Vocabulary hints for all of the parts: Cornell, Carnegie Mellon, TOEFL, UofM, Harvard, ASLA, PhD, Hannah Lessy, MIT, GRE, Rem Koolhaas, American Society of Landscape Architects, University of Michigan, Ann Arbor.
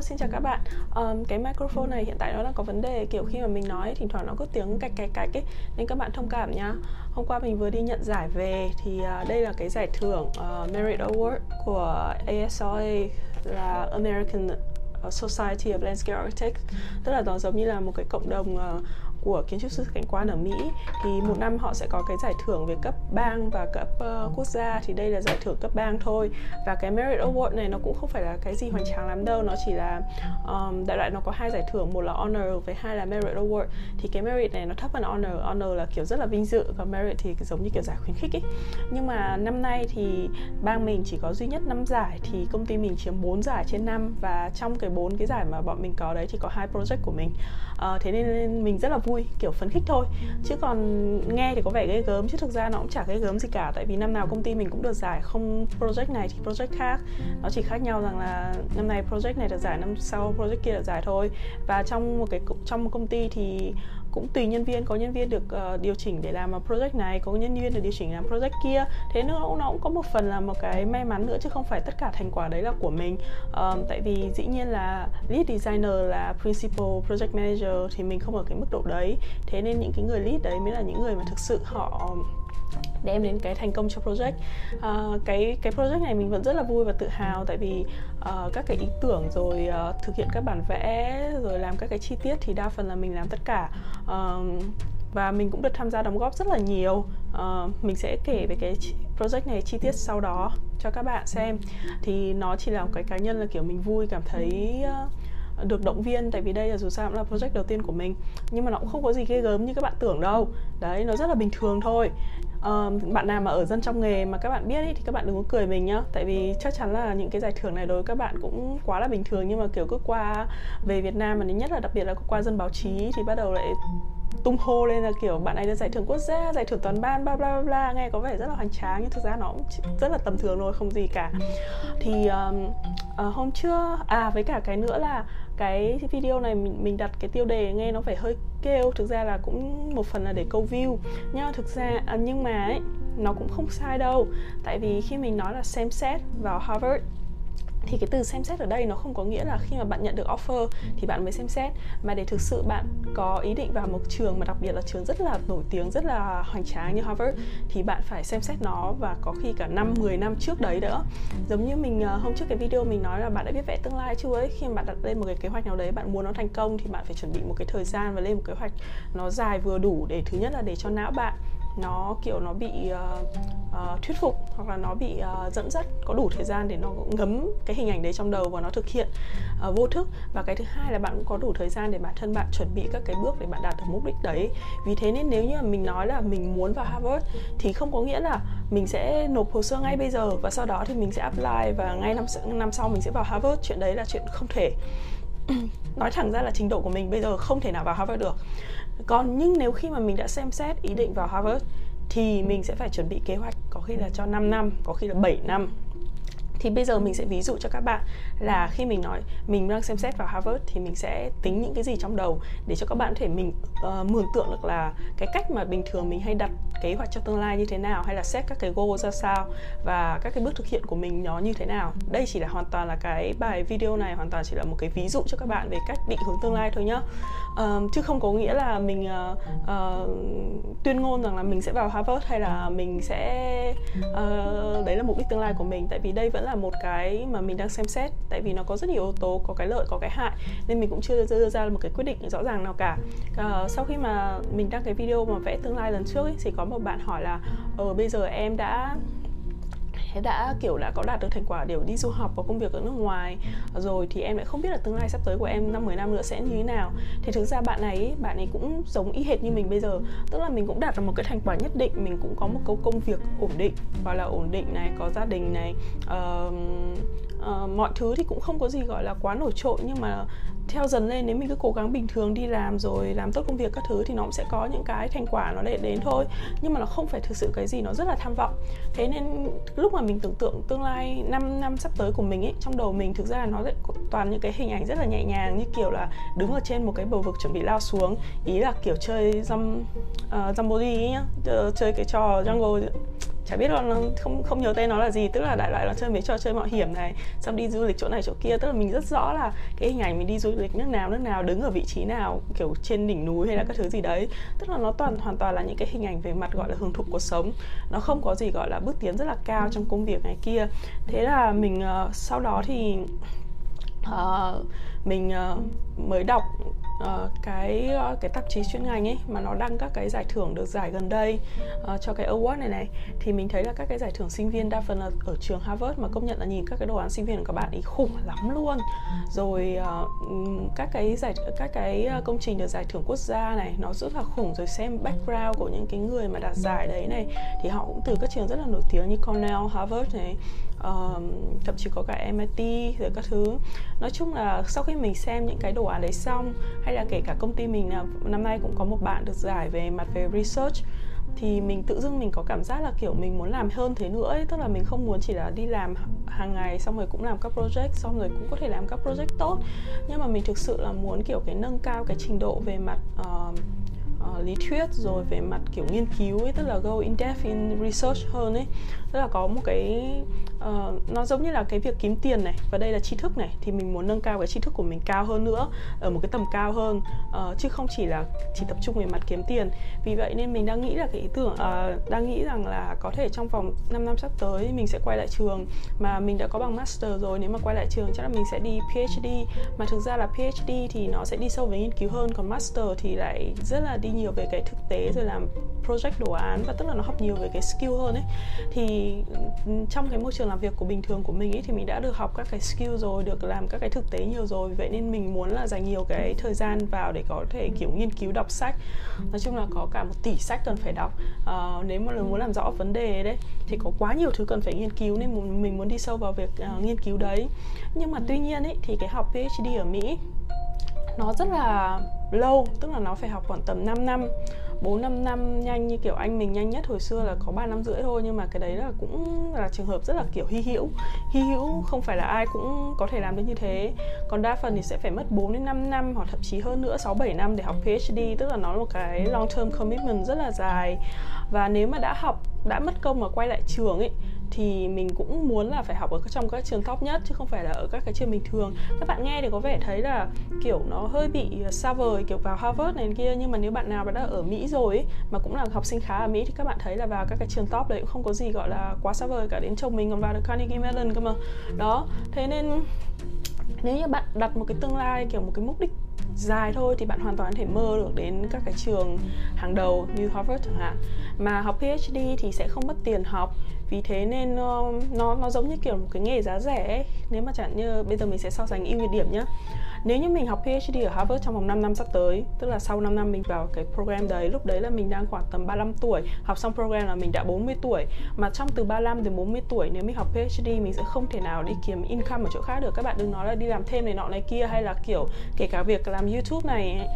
Hello, xin chào các bạn. Cái microphone này hiện tại nó đang có vấn đề, kiểu khi mà mình nói thỉnh thoảng nó cứ tiếng cạch ấy, nên các bạn thông cảm nhá. Hôm qua mình vừa đi nhận giải về thì đây là cái giải thưởng Merit Award của ASLA là American Society of Landscape Architects. Tức là nó giống như là một cái cộng đồng của kiến trúc sư cảnh quan ở Mỹ, thì một năm họ sẽ có cái giải thưởng về cấp bang và cấp quốc gia, thì đây là giải thưởng cấp bang thôi. Và cái Merit Award này nó cũng không phải là cái gì hoành tráng lắm đâu, nó chỉ là đại loại nó có hai giải thưởng, một là Honor với hai là Merit Award. Thì cái Merit này nó thấp hơn Honor, Honor là kiểu rất là vinh dự, còn Merit thì giống như kiểu giải khuyến khích ấy. Nhưng mà năm nay thì bang mình chỉ có duy nhất 5 giải, thì công ty mình chiếm 4 giải trên năm, và trong cái 4 cái giải mà bọn mình có đấy thì có 2 project của mình. Thế nên mình rất là vui, kiểu phấn khích thôi. Chứ còn nghe thì có vẻ ghê gớm, chứ thực ra nó cũng chả ghê gớm gì cả. Tại vì năm nào công ty mình cũng được giải, không project này thì project khác. Nó chỉ khác nhau rằng là năm nay project này được giải, năm sau project kia được giải thôi. Và trong một công ty thì cũng tùy nhân viên, có nhân viên được điều chỉnh để làm project này, có nhân viên được điều chỉnh làm project kia. Thế nên nó cũng có một phần là một cái may mắn nữa, chứ không phải tất cả thành quả đấy là của mình. Tại vì dĩ nhiên là lead designer là principal project manager thì mình không ở cái mức độ đấy. Thế nên những cái người lead đấy mới là những người mà thực sự họ đem đến cái thành công cho project. Cái project này mình vẫn rất là vui và tự hào, tại vì các cái ý tưởng rồi thực hiện các bản vẽ rồi làm các cái chi tiết thì đa phần là mình làm tất cả. Và mình cũng được tham gia đóng góp rất là nhiều. Mình sẽ kể về cái project này chi tiết sau đó cho các bạn xem. Thì nó chỉ là một cái cá nhân là kiểu mình vui, cảm thấy được động viên, tại vì đây là dù sao cũng là project đầu tiên của mình. Nhưng mà nó cũng không có gì ghê gớm như các bạn tưởng đâu. Đấy, nó rất là bình thường thôi. Bạn nào mà ở dân trong nghề mà các bạn biết ý, thì các bạn đừng có cười mình nhá. Tại vì chắc chắn là những cái giải thưởng này đối với các bạn cũng quá là bình thường. Nhưng mà kiểu cứ qua về Việt Nam, mà nhất là đặc biệt là qua dân báo chí thì bắt đầu lại tung hô lên là kiểu bạn này được giải thưởng quốc gia, giải thưởng toàn ban, bla bla bla. Nghe có vẻ rất là hoành tráng nhưng thực ra nó cũng rất là tầm thường thôi, không gì cả. Thì hôm trưa, với cả cái nữa là cái video này mình đặt cái tiêu đề nghe nó phải hơi kêu, thực ra là cũng một phần là để câu view nhá. Thực ra nhưng mà ấy, nó cũng không sai đâu, tại vì khi mình nói là xem xét vào Harvard thì cái từ xem xét ở đây nó không có nghĩa là khi mà bạn nhận được offer thì bạn mới xem xét, mà để thực sự bạn có ý định vào một trường, mà đặc biệt là trường rất là nổi tiếng, rất là hoành tráng như Harvard, thì bạn phải xem xét nó, và có khi cả 5-10 năm trước đấy nữa. Giống như mình hôm trước cái video mình nói là bạn đã biết vẽ tương lai chưa ấy, khi mà bạn đặt lên một cái kế hoạch nào đấy, bạn muốn nó thành công thì bạn phải chuẩn bị một cái thời gian và lên một kế hoạch nó dài vừa đủ, để thứ nhất là để cho não bạn nó kiểu nó bị thuyết phục, hoặc là nó bị dẫn dắt, có đủ thời gian để nó ngấm cái hình ảnh đấy trong đầu và nó thực hiện vô thức. Và cái thứ hai là bạn cũng có đủ thời gian để bản thân bạn chuẩn bị các cái bước để bạn đạt được mục đích đấy. Vì thế nên nếu như mình nói là mình muốn vào Harvard thì không có nghĩa là mình sẽ nộp hồ sơ ngay bây giờ và sau đó thì mình sẽ apply và ngay năm sau mình sẽ vào Harvard. Chuyện đấy là chuyện không thể. Nói thẳng ra là trình độ của mình bây giờ không thể nào vào Harvard được. Còn nhưng nếu khi mà mình đã xem xét ý định vào Harvard thì mình sẽ phải chuẩn bị kế hoạch có khi là cho 5 năm, có khi là 7 năm. Thì bây giờ mình sẽ ví dụ cho các bạn là khi mình nói mình đang xem xét vào Harvard thì mình sẽ tính những cái gì trong đầu để cho các bạn có thể mình mường tượng được là cái cách mà bình thường mình hay đặt kế hoạch cho tương lai như thế nào, hay là set các cái goal ra sao và các cái bước thực hiện của mình nó như thế nào. Đây chỉ là hoàn toàn là cái bài video này hoàn toàn chỉ là một cái ví dụ cho các bạn về cách định hướng tương lai thôi nhá. Chứ không có nghĩa là mình tuyên ngôn rằng là mình sẽ vào Harvard hay là mình sẽ đấy là mục đích tương lai của mình. Tại vì đây vẫn là một cái mà mình đang xem xét, tại vì nó có rất nhiều yếu tố, có cái lợi, có cái hại, nên mình cũng chưa đưa ra một cái quyết định rõ ràng nào cả. Sau khi mà mình đăng cái video mà vẽ tương lai lần trước ấy, thì có một bạn hỏi là bây giờ em đã kiểu đã có đạt được thành quả để đi du học và công việc ở nước ngoài rồi thì em lại không biết là tương lai sắp tới của em 5-10 năm nữa sẽ như thế nào. Thì thực ra bạn ấy cũng giống y hệt như mình bây giờ, tức là mình cũng đạt được một cái thành quả nhất định, mình cũng có một công việc ổn định, gọi là ổn định này, có gia đình này, mọi thứ thì cũng không có gì gọi là quá nổi trội, nhưng mà theo dần lên nếu mình cứ cố gắng bình thường đi làm rồi làm tốt công việc các thứ thì nó cũng sẽ có những cái thành quả nó để đến thôi. Nhưng mà nó không phải thực sự cái gì nó rất là tham vọng. Thế nên lúc mà mình tưởng tượng tương lai 5 năm sắp tới của mình ấy, trong đầu mình thực ra nó lại toàn những cái hình ảnh rất là nhẹ nhàng, như kiểu là đứng ở trên một cái bờ vực chuẩn bị lao xuống, ý là kiểu chơi Jamboli ấy nhá, chơi cái trò jungle chả biết là không nhớ tên nó là gì, tức là đại loại là chơi mấy trò chơi mạo hiểm này, xong đi du lịch chỗ này chỗ kia. Tức là mình rất rõ là cái hình ảnh mình đi du lịch nước nào, đứng ở vị trí nào, kiểu trên đỉnh núi hay là các thứ gì đấy. Tức là nó hoàn toàn là những cái hình ảnh về mặt gọi là hưởng thụ cuộc sống, nó không có gì gọi là bước tiến rất là cao trong công việc này kia. Thế là mình sau đó thì mình mới đọc cái tạp chí chuyên ngành ấy mà nó đăng các cái giải thưởng được giải gần đây cho cái award này, thì mình thấy là các cái giải thưởng sinh viên đa phần là ở trường Harvard, mà công nhận là nhìn các cái đồ án sinh viên của các bạn ấy khủng lắm luôn. Rồi các cái công trình được giải thưởng quốc gia này nó rất là khủng. Rồi xem background của những cái người mà đạt giải đấy này thì họ cũng từ các trường rất là nổi tiếng như Cornell, Harvard này, thậm chí có cả MIT rồi các thứ. Nói chung là sau khi mình xem những cái đồ án đấy xong, hay là kể cả công ty mình là năm nay cũng có một bạn được giải về mặt về research, thì mình tự dưng mình có cảm giác là kiểu mình muốn làm hơn thế nữa ấy. Tức là mình không muốn chỉ là đi làm hàng ngày xong rồi cũng làm các project, xong rồi cũng có thể làm các project tốt, nhưng mà mình thực sự là muốn kiểu cái nâng cao cái trình độ về mặt lý thuyết, rồi về mặt kiểu nghiên cứu ấy, tức là go in depth in research hơn ấy. Tức là có một cái nó giống như là cái việc kiếm tiền này, và đây là tri thức này, thì mình muốn nâng cao cái tri thức của mình cao hơn nữa, ở một cái tầm cao hơn, chứ không chỉ là chỉ tập trung về mặt kiếm tiền. Vì vậy nên mình đang nghĩ là cái ý tưởng đang nghĩ rằng là có thể trong vòng 5 năm sắp tới mình sẽ quay lại trường, mà mình đã có bằng master rồi, nếu mà quay lại trường chắc là mình sẽ đi PhD. Mà thực ra là PhD thì nó sẽ đi sâu về nghiên cứu hơn, còn master thì lại rất là đi nhiều về cái thực tế, rồi làm project đồ án, và tức là nó học nhiều về cái skill hơn ấy. Thì trong cái môi trường làm việc của bình thường của mình ấy, thì mình đã được học các cái skill rồi, được làm các cái thực tế nhiều rồi. Vậy nên mình muốn là dành nhiều cái thời gian vào để có thể kiểu nghiên cứu, đọc sách. Nói chung là có cả 1 tỷ sách cần phải đọc. Nếu mà muốn làm rõ vấn đề đấy thì có quá nhiều thứ cần phải nghiên cứu, nên mình muốn đi sâu vào việc nghiên cứu đấy. Nhưng mà tuy nhiên ấy, thì cái học PhD ở Mỹ nó rất là lâu, tức là nó phải học khoảng tầm 5 năm, 4-5 năm. Nhanh như kiểu anh mình nhanh nhất hồi xưa là có 3 năm rưỡi thôi, nhưng mà cái đấy là cũng là trường hợp rất là kiểu hy hữu, không phải là ai cũng có thể làm được như thế. Còn đa phần thì sẽ phải mất 4-5 năm, hoặc thậm chí hơn nữa 6-7 năm để học PhD, tức là nó là một cái long term commitment rất là dài. Và nếu mà đã học, đã mất công mà quay lại trường ấy, thì mình cũng muốn là phải học ở trong các trường top nhất, chứ không phải là ở các cái trường bình thường. Các bạn nghe thì có vẻ thấy là kiểu nó hơi bị xa vời, kiểu vào Harvard này kia, nhưng mà nếu bạn nào đã ở Mỹ rồi ấy, mà cũng là học sinh khá ở Mỹ, thì các bạn thấy là vào các cái trường top đấy cũng không có gì gọi là quá xa vời cả. Đến chồng mình còn vào được Carnegie Mellon cơ mà. Đó, thế nên nếu như bạn đặt một cái tương lai, kiểu một cái mục đích dài thôi, thì bạn hoàn toàn có thể mơ được đến các cái trường hàng đầu như Harvard chẳng hạn. Mà học PhD thì sẽ không mất tiền học, vì thế nên nó giống như kiểu một cái nghề giá rẻ ấy. Nếu mà chẳng như bây giờ mình sẽ so sánh ưu nhược điểm nhá. Nếu như mình học PhD ở Harvard trong vòng 5 năm sắp tới, tức là sau 5 năm mình vào cái program đấy, lúc đấy là mình đang khoảng tầm 35 tuổi, học xong program là mình đã 40 tuổi. Mà trong từ 35 đến 40 tuổi, nếu mình học PhD mình sẽ không thể nào đi kiếm income ở chỗ khác được. Các bạn đừng nói là đi làm thêm này nọ này kia, hay là kiểu kể cả việc làm YouTube này,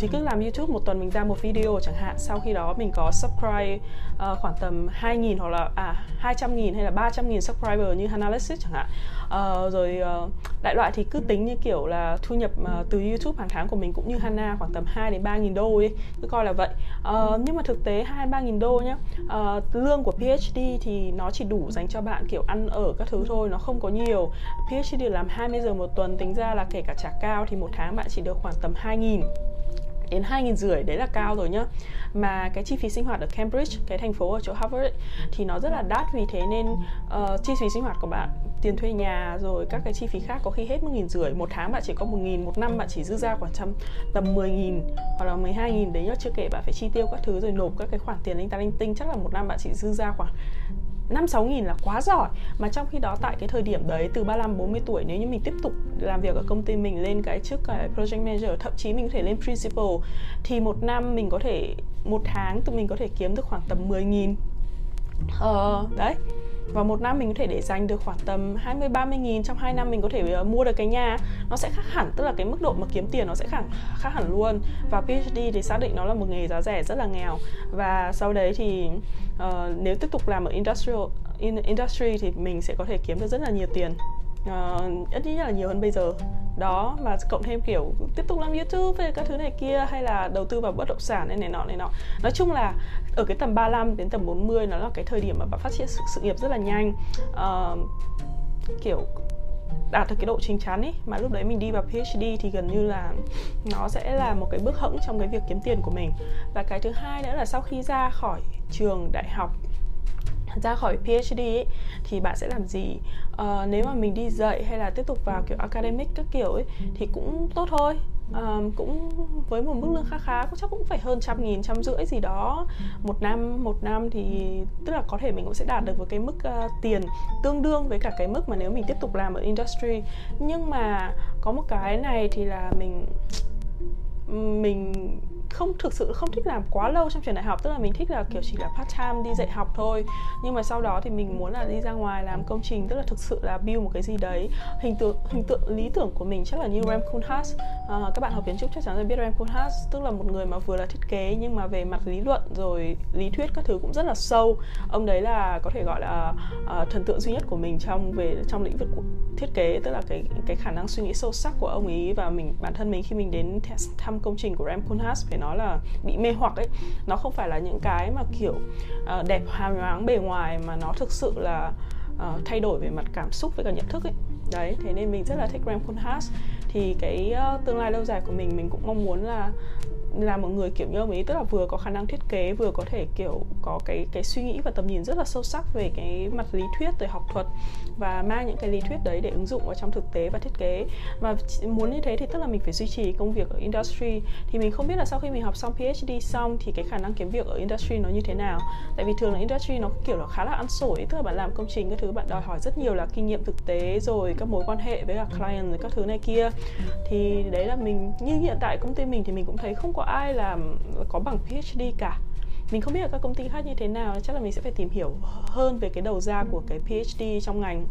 thì cứ làm YouTube một tuần mình ra một video chẳng hạn, sau khi đó mình có subscribe khoảng tầm 2.000 hoặc là 200.000 hay là 300.000 subscriber như Hannah Lessy chẳng hạn. Rồi đại loại thì cứ tính như kiểu là thu nhập từ YouTube hàng tháng của mình cũng như Hannah khoảng tầm 2-3.000 đô ấy, cứ coi là vậy. Nhưng mà thực tế 2-3.000 đô nhá, lương của PhD thì nó chỉ đủ dành cho bạn kiểu ăn ở các thứ thôi, nó không có nhiều. PhD làm 20 giờ một tuần, tính ra là kể cả trả cao thì một tháng bạn chỉ được khoảng tầm 2.000 đến 2.500, đấy là cao rồi nhá. Mà cái chi phí sinh hoạt ở Cambridge, cái thành phố ở chỗ Harvard ấy, thì nó rất là đắt. Vì thế nên chi phí sinh hoạt của bạn, tiền thuê nhà rồi các cái chi phí khác có khi hết 1.500, một tháng bạn chỉ có 1.000, một năm bạn chỉ dư ra khoảng tầm 10.000 hoặc là 12.000 đấy nhá. Chưa kể bạn phải chi tiêu các thứ rồi nộp các cái khoản tiền linh tinh, chắc là một năm bạn chỉ dư ra khoảng 5-6.000 là quá giỏi. Mà trong khi đó tại cái thời điểm đấy, từ 35-40 tuổi, nếu như mình tiếp tục làm việc ở công ty mình lên cái chức project manager, thậm chí mình có thể lên principal, thì một năm mình có thể, một tháng tụi mình có thể kiếm được khoảng tầm 10.000 đấy. Và một năm mình có thể để dành được khoảng tầm 20-30.000. Trong 2 năm mình có thể mua được cái nhà. Nó sẽ khác hẳn, tức là cái mức độ mà kiếm tiền nó sẽ khác hẳn luôn. Và PhD thì xác định nó là một nghề giá rẻ, rất là nghèo. Và sau đấy thì nếu tiếp tục làm ở industry thì mình sẽ có thể kiếm được rất là nhiều tiền. ít nhất là nhiều hơn bây giờ đó, và cộng thêm kiểu tiếp tục làm YouTube về các thứ này kia, hay là đầu tư vào bất động sản này nọ. Nói chung là ở cái tầm 35 đến tầm 40 nó là cái thời điểm mà bạn phát triển sự nghiệp rất là nhanh, kiểu đạt được cái độ chín chắn ấy, mà lúc đấy mình đi vào PhD thì gần như là nó sẽ là một cái bước hẫng trong cái việc kiếm tiền của mình. Và cái thứ hai nữa là sau khi ra khỏi trường đại học, ra khỏi PhD ấy, thì bạn sẽ làm gì? Nếu mà mình đi dạy hay là tiếp tục vào kiểu academic các kiểu ấy, thì cũng tốt thôi. Cũng với một mức lương khá, chắc cũng phải hơn 100.000, 150.000 gì đó một năm, thì tức là có thể mình cũng sẽ đạt được với cái mức tiền tương đương với cả cái mức mà nếu mình tiếp tục làm ở industry. Nhưng mà có một cái này thì là mình thực sự không thích làm quá lâu trong trường đại học, tức là mình thích là kiểu chỉ là part time đi dạy học thôi, nhưng mà sau đó thì mình muốn là đi ra ngoài làm công trình, tức là thực sự là build một cái gì đấy. Hình tượng lý tưởng của mình chắc là như Rem Koolhaas. Các bạn học kiến trúc chắc chắn là biết Rem Koolhaas, tức là một người mà vừa là thiết kế nhưng mà về mặt lý luận rồi lý thuyết các thứ cũng rất là sâu. Ông đấy là có thể gọi là thần tượng duy nhất của mình trong lĩnh vực thiết kế, tức là cái khả năng suy nghĩ sâu sắc của ông ý. Và bản thân mình khi mình đến thăm công trình của Rem Koolhaas phải nói là bị mê hoặc ấy. Nó không phải là những cái mà kiểu đẹp hào nhoáng bề ngoài, mà nó thực sự là thay đổi về mặt cảm xúc với cả nhận thức ấy. Đấy, thế nên mình rất là thích Rem Koolhaas. Thì cái tương lai lâu dài của mình cũng mong muốn là một người kiểu như ông ấy, tức là vừa có khả năng thiết kế, vừa có thể kiểu có cái suy nghĩ và tầm nhìn rất là sâu sắc về cái mặt lý thuyết rồi học thuật, và mang những cái lý thuyết đấy để ứng dụng vào trong thực tế và thiết kế. Và muốn như thế thì tức là mình phải duy trì công việc ở industry. Thì mình không biết là sau khi mình học xong PhD xong thì cái khả năng kiếm việc ở industry nó như thế nào, tại vì thường là industry nó kiểu là khá là ăn sổi, tức là bạn làm công trình các thứ bạn đòi hỏi rất nhiều là kinh nghiệm thực tế rồi các mối quan hệ với cả client rồi các thứ này kia. Thì đấy là mình, như hiện tại công ty mình thì mình cũng thấy không có ai làm có bằng PhD cả. Mình không biết là các công ty khác như thế nào, chắc là mình sẽ phải tìm hiểu hơn về cái đầu ra của cái PhD trong ngành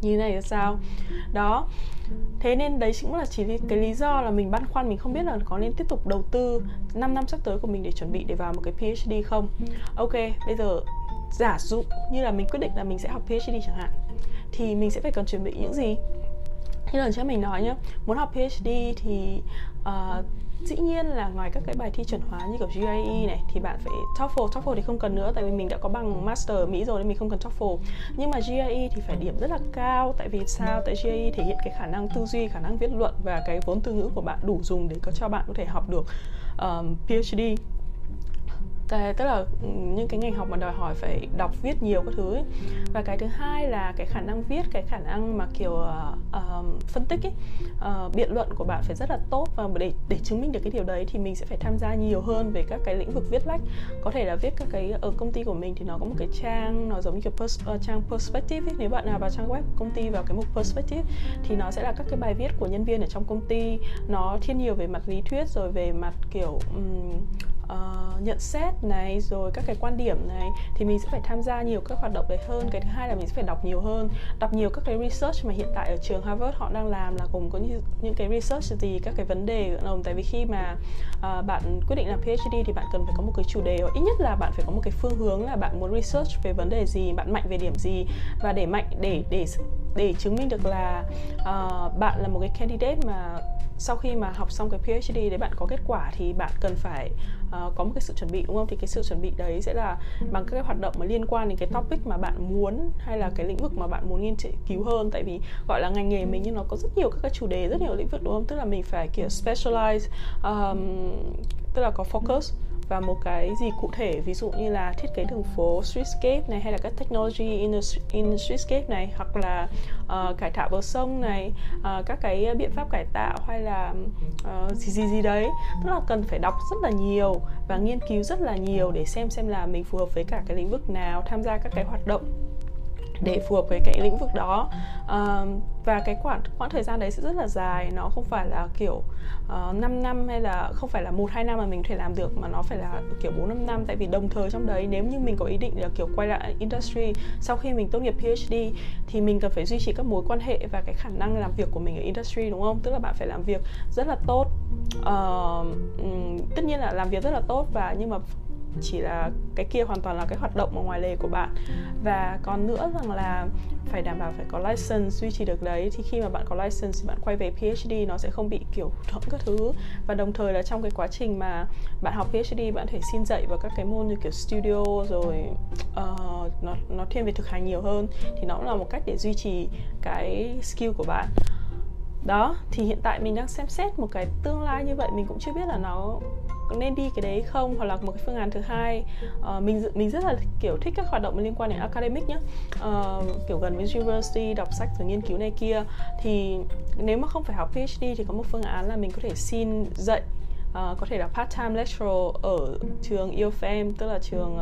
như này là sao đó. Thế nên đấy cũng là chỉ cái lý do là mình băn khoăn, mình không biết là có nên tiếp tục đầu tư 5 năm sắp tới của mình để chuẩn bị để vào một cái PhD không. Ok, bây giờ giả dụ như là mình quyết định là mình sẽ học PhD chẳng hạn, thì mình sẽ phải cần chuẩn bị những gì? Như lần trước mình nói nhá, muốn học PhD thì dĩ nhiên là ngoài các cái bài thi chuẩn hóa như kiểu GRE này thì bạn phải TOEFL thì không cần nữa, tại vì mình đã có bằng Master ở Mỹ rồi nên mình không cần TOEFL. Nhưng mà GRE thì phải điểm rất là cao, tại vì sao? Tại GRE thể hiện cái khả năng tư duy, khả năng viết luận và cái vốn từ ngữ của bạn đủ dùng để cho bạn có thể học được PhD. Tức là những cái ngành học mà đòi hỏi phải đọc viết nhiều các thứ ấy. Và cái thứ hai là cái khả năng viết, cái khả năng mà kiểu phân tích ấy, biện luận của bạn phải rất là tốt. Và để chứng minh được cái điều đấy thì mình sẽ phải tham gia nhiều hơn về các cái lĩnh vực viết lách. Có thể là viết các cái, ở công ty của mình thì nó có một cái trang, nó giống như kiểu trang Perspective ấy. Nếu bạn nào vào trang web công ty vào cái mục Perspective thì nó sẽ là các cái bài viết của nhân viên ở trong công ty. Nó thiên nhiều về mặt lý thuyết rồi về mặt kiểu nhận xét này, rồi các cái quan điểm này, thì mình sẽ phải tham gia nhiều các hoạt động đấy hơn. Cái thứ hai là mình sẽ phải đọc nhiều hơn, đọc nhiều các cái research mà hiện tại ở trường Harvard họ đang làm, là gồm có những cái research gì, các cái vấn đề gồm. Tại vì khi mà bạn quyết định làm PhD thì bạn cần phải có một cái chủ đề, hoặc ít nhất là bạn phải có một cái phương hướng là bạn muốn research về vấn đề gì, bạn mạnh về điểm gì, và để mạnh để chứng minh được là bạn là một cái candidate mà sau khi mà học xong cái PhD để bạn có kết quả, thì bạn cần phải có một cái sự chuẩn bị, đúng không? Thì cái sự chuẩn bị đấy sẽ là bằng các cái hoạt động mà liên quan đến cái topic mà bạn muốn, hay là cái lĩnh vực mà bạn muốn nghiên cứu hơn. Tại vì gọi là ngành nghề mình nhưng nó có rất nhiều các cái chủ đề, rất nhiều lĩnh vực, đúng không? Tức là mình phải kiểu specialize, tức là có focus và một cái gì cụ thể, ví dụ như là thiết kế đường phố streetscape này, hay là các technology in streetscape này, hoặc là cải tạo bờ sông này, các cái biện pháp cải tạo, hay là gì đấy. Tức là cần phải đọc rất là nhiều và nghiên cứu rất là nhiều để xem là mình phù hợp với cả cái lĩnh vực nào, tham gia các cái hoạt động để phù hợp với cái lĩnh vực đó. Và cái quãng thời gian đấy sẽ rất là dài, nó không phải là kiểu 5 năm hay là không phải là 1-2 năm mà mình có thể làm được, mà nó phải là kiểu 4-5 năm. Tại vì đồng thời trong đấy, nếu như mình có ý định là kiểu quay lại industry sau khi mình tốt nghiệp PhD thì mình cần phải duy trì các mối quan hệ và cái khả năng làm việc của mình ở industry, đúng không? Tức là bạn phải làm việc rất là tốt, tất nhiên là làm việc rất là tốt và nhưng mà chỉ là cái kia hoàn toàn là cái hoạt động ở ngoài lề của bạn. Và còn nữa rằng là phải đảm bảo phải có license, duy trì được đấy, thì khi mà bạn có license thì bạn quay về PhD nó sẽ không bị kiểu hỗn các thứ. Và đồng thời là trong cái quá trình mà bạn học PhD bạn thể xin dạy vào các cái môn như kiểu studio rồi nó thiên về thực hành nhiều hơn, thì nó cũng là một cách để duy trì cái skill của bạn. Đó, thì hiện tại mình đang xem xét một cái tương lai như vậy, mình cũng chưa biết là nó nên đi cái đấy không, hoặc là một cái phương án thứ hai. Mình rất là kiểu thích các hoạt động liên quan đến academic nhá, kiểu gần với university, đọc sách rồi nghiên cứu này kia. Thì nếu mà không phải học PhD thì có một phương án là mình có thể xin dạy, có thể là part-time lecturer ở trường UofM, tức là trường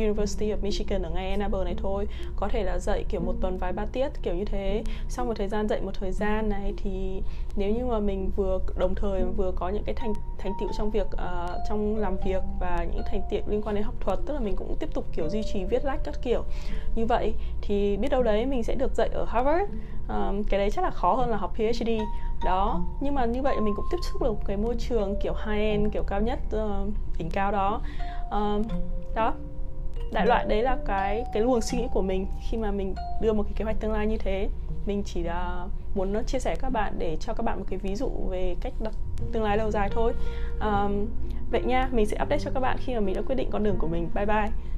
University of Michigan ở ngay Ann Arbor này thôi. Có thể là dạy kiểu một tuần vài ba tiết kiểu như thế, sau một thời gian dạy một thời gian này, thì nếu như mà mình vừa đồng thời vừa có những cái thành tựu trong việc trong làm việc và những thành tựu liên quan đến học thuật, tức là mình cũng tiếp tục kiểu duy trì viết lách các kiểu như vậy, thì biết đâu đấy mình sẽ được dạy ở Harvard. Cái đấy chắc là khó hơn là học PhD đó, nhưng mà như vậy mình cũng tiếp xúc được cái môi trường kiểu high-end, kiểu cao nhất, đỉnh cao đó. Đó, đại loại đấy là cái luồng suy nghĩ của mình khi mà mình đưa một cái kế hoạch tương lai như thế. Mình chỉ là muốn chia sẻ các bạn để cho các bạn một cái ví dụ về cách đặt tương lai lâu dài thôi. Vậy nha, mình sẽ update cho các bạn khi mà mình đã quyết định con đường của mình. Bye bye.